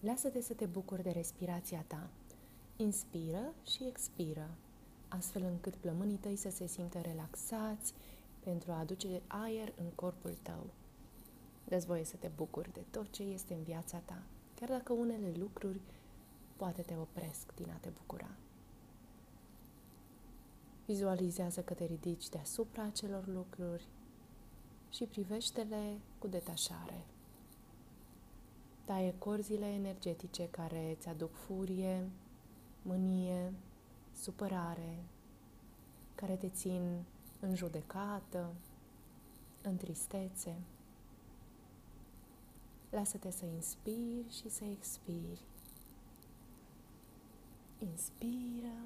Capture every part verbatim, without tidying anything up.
Lasă-te să te bucuri de respirația ta. Inspiră și expiră, astfel încât plămânii tăi să se simtă relaxați pentru a aduce aer în corpul tău. Dă-ți voie să te bucuri de tot ce este în viața ta, chiar dacă unele lucruri poate te opresc din a te bucura. Vizualizează că te ridici deasupra acelor lucruri și privește-le cu detașare. Taie corzile energetice care îți aduc furie, mânie, supărare, care te țin în judecată, în tristețe. Lasă-te să inspiri și să expiri. Inspiră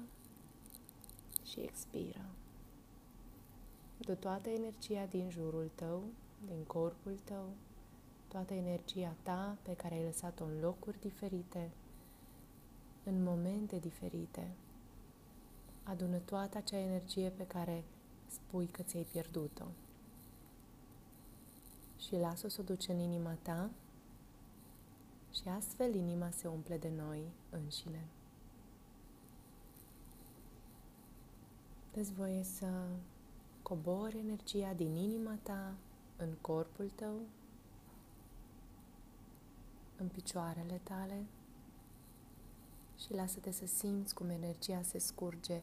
și expiră. Du toată energia din jurul tău, din corpul tău, toată energia ta pe care ai lăsat-o în locuri diferite, în momente diferite. Adună toată acea energie pe care spui că ți-ai pierdut-o și lasă-o să o duci în inima ta și astfel inima se umple de noi înșine. Dă-ți voie să cobori energia din inima ta în corpul tău, în picioarele tale și lasă-te să simți cum energia se scurge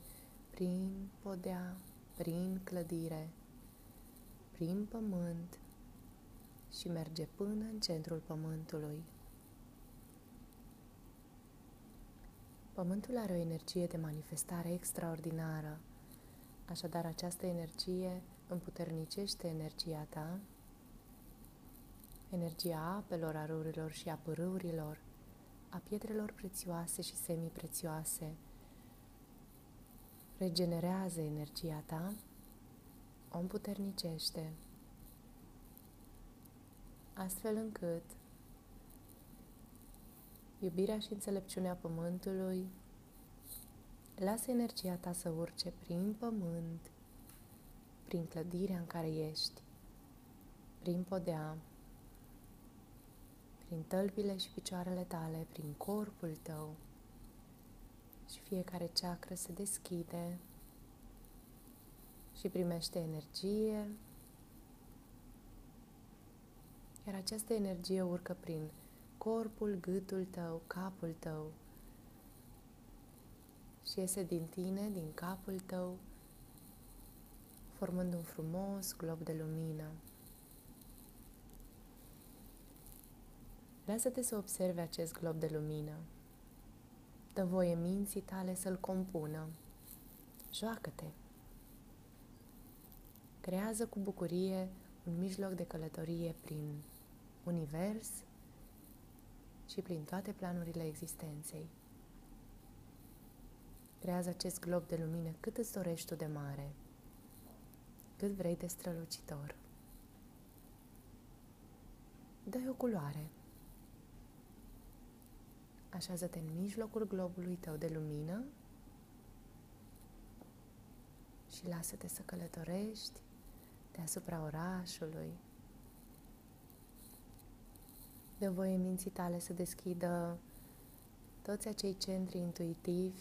prin podea, prin clădire, prin pământ și merge până în centrul pământului. Pământul are o energie de manifestare extraordinară, așadar această energie împuternicește energia ta, energia apelor, a râurilor și a pârâurilor, a pietrelor prețioase și semiprețioase. Regenerează energia ta, o împuternicește, astfel încât iubirea și înțelepciunea pământului lasă energia ta să urce prin pământ, prin clădirea în care ești, prin podea, prin tălpile și picioarele tale, prin corpul tău și fiecare chakră se deschide și primește energie, iar această energie urcă prin corpul, gâtul tău, capul tău și iese din tine, din capul tău, formând un frumos glob de lumină. Lasă-te să observi acest glob de lumină. Dă voie minții tale să-l compună. Joacă-te! Creează cu bucurie un mijloc de călătorie prin univers și prin toate planurile existenței. Creează acest glob de lumină cât îți dorești tu de mare, cât vrei de strălucitor. Dă-i o culoare. Așează-te în mijlocul globului tău de lumină și lasă-te să călătorești deasupra orașului. Dă voie minții tale să deschidă toți acei centri intuitivi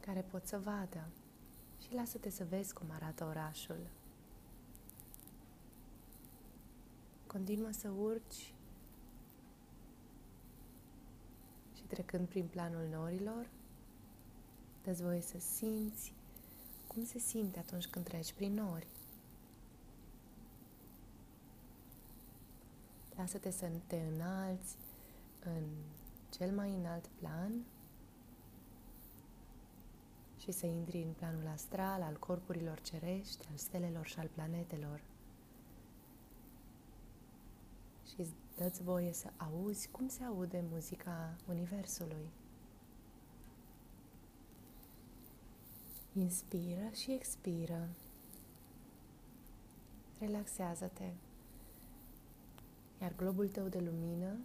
care pot să vadă și lasă-te să vezi cum arată orașul. Continuă să urci și trecând prin planul norilor, dă-ți voie să simți cum se simte atunci când treci prin nori. Lasă-te să te înalți în cel mai înalt plan și să intri în planul astral, al corpurilor cerești, al stelelor și al planetelor. Și dă-ți voie să auzi cum se aude muzica universului. Inspiră și expiră. Relaxează-te. Iar globul tău de lumină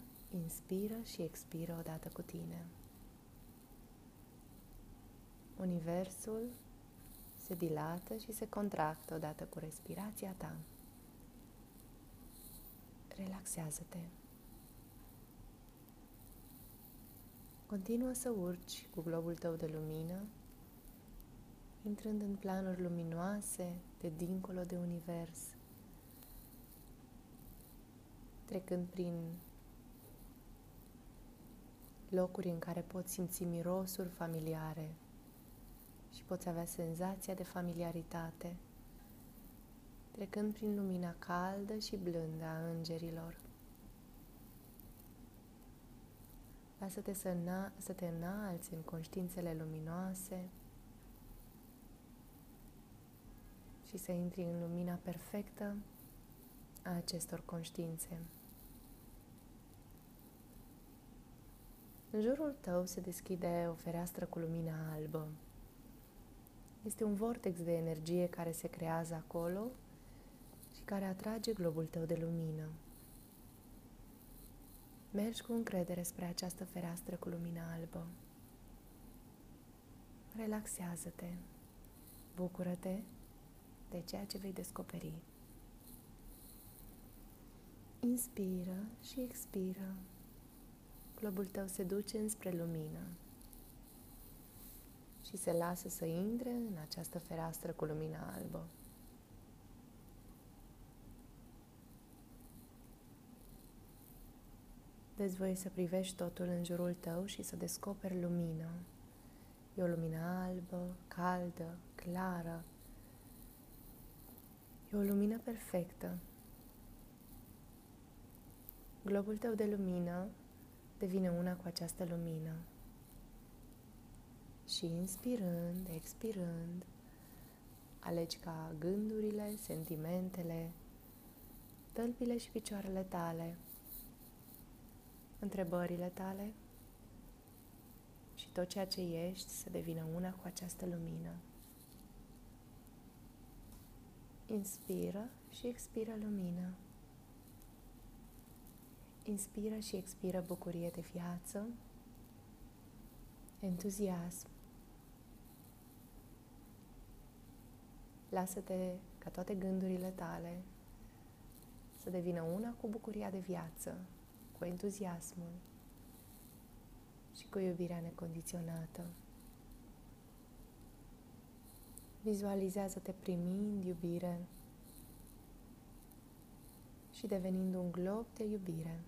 inspiră și expiră odată cu tine. Universul se dilată și se contractă odată cu respirația ta. Relaxează-te. Continuă să urci cu globul tău de lumină, intrând în planuri luminoase de dincolo de univers, trecând prin locuri în care poți simți mirosuri familiare și poți avea senzația de familiaritate, trecând prin lumina caldă și blândă a îngerilor. Lasă te să, să te înalți în conștiințele luminoase și să intri în lumina perfectă a acestor conștiințe. În jurul tău se deschide o fereastră cu lumina albă. Este un vortex de energie care se creează acolo și care atrage globul tău de lumină. Mergi cu încredere spre această fereastră cu lumina albă. Relaxează-te, bucură-te de ceea ce vei descoperi. Inspiră și expiră. Globul tău se duce înspre lumină și se lasă să intre în această fereastră cu lumina albă. Dă-ți voie să privești totul în jurul tău și să descoperi lumină. E o lumină albă, caldă, clară. E o lumină perfectă. Globul tău de lumină devine una cu această lumină. Și inspirând, expirând, alegi ca gândurile, sentimentele, tălpile și picioarele tale, întrebările tale și tot ceea ce ești să devină una cu această lumină. Inspiră și expiră lumină. Inspiră și expiră bucurie de viață, entuziasm. Lasă-te ca toate gândurile tale să devină una cu bucuria de viață, cu entuziasmul și cu iubirea necondiționată. Vizualizează-te primind iubire și devenind un glob de iubire.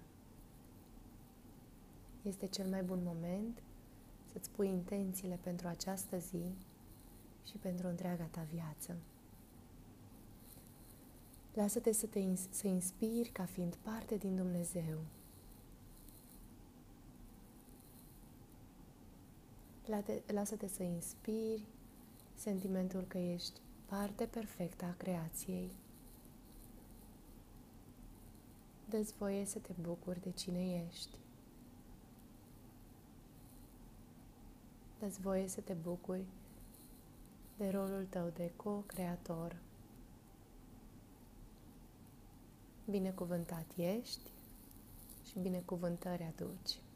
Este cel mai bun moment să-ți pui intențiile pentru această zi și pentru întreaga ta viață. Lasă-te să te ins- să inspiri ca fiind parte din Dumnezeu. Lasă-te să inspiri sentimentul că ești parte perfectă a creației. Dă-ți voie să te bucuri de cine ești. Dă-ți voie să te bucuri de rolul tău de co-creator. Binecuvântat ești și binecuvântări aduci.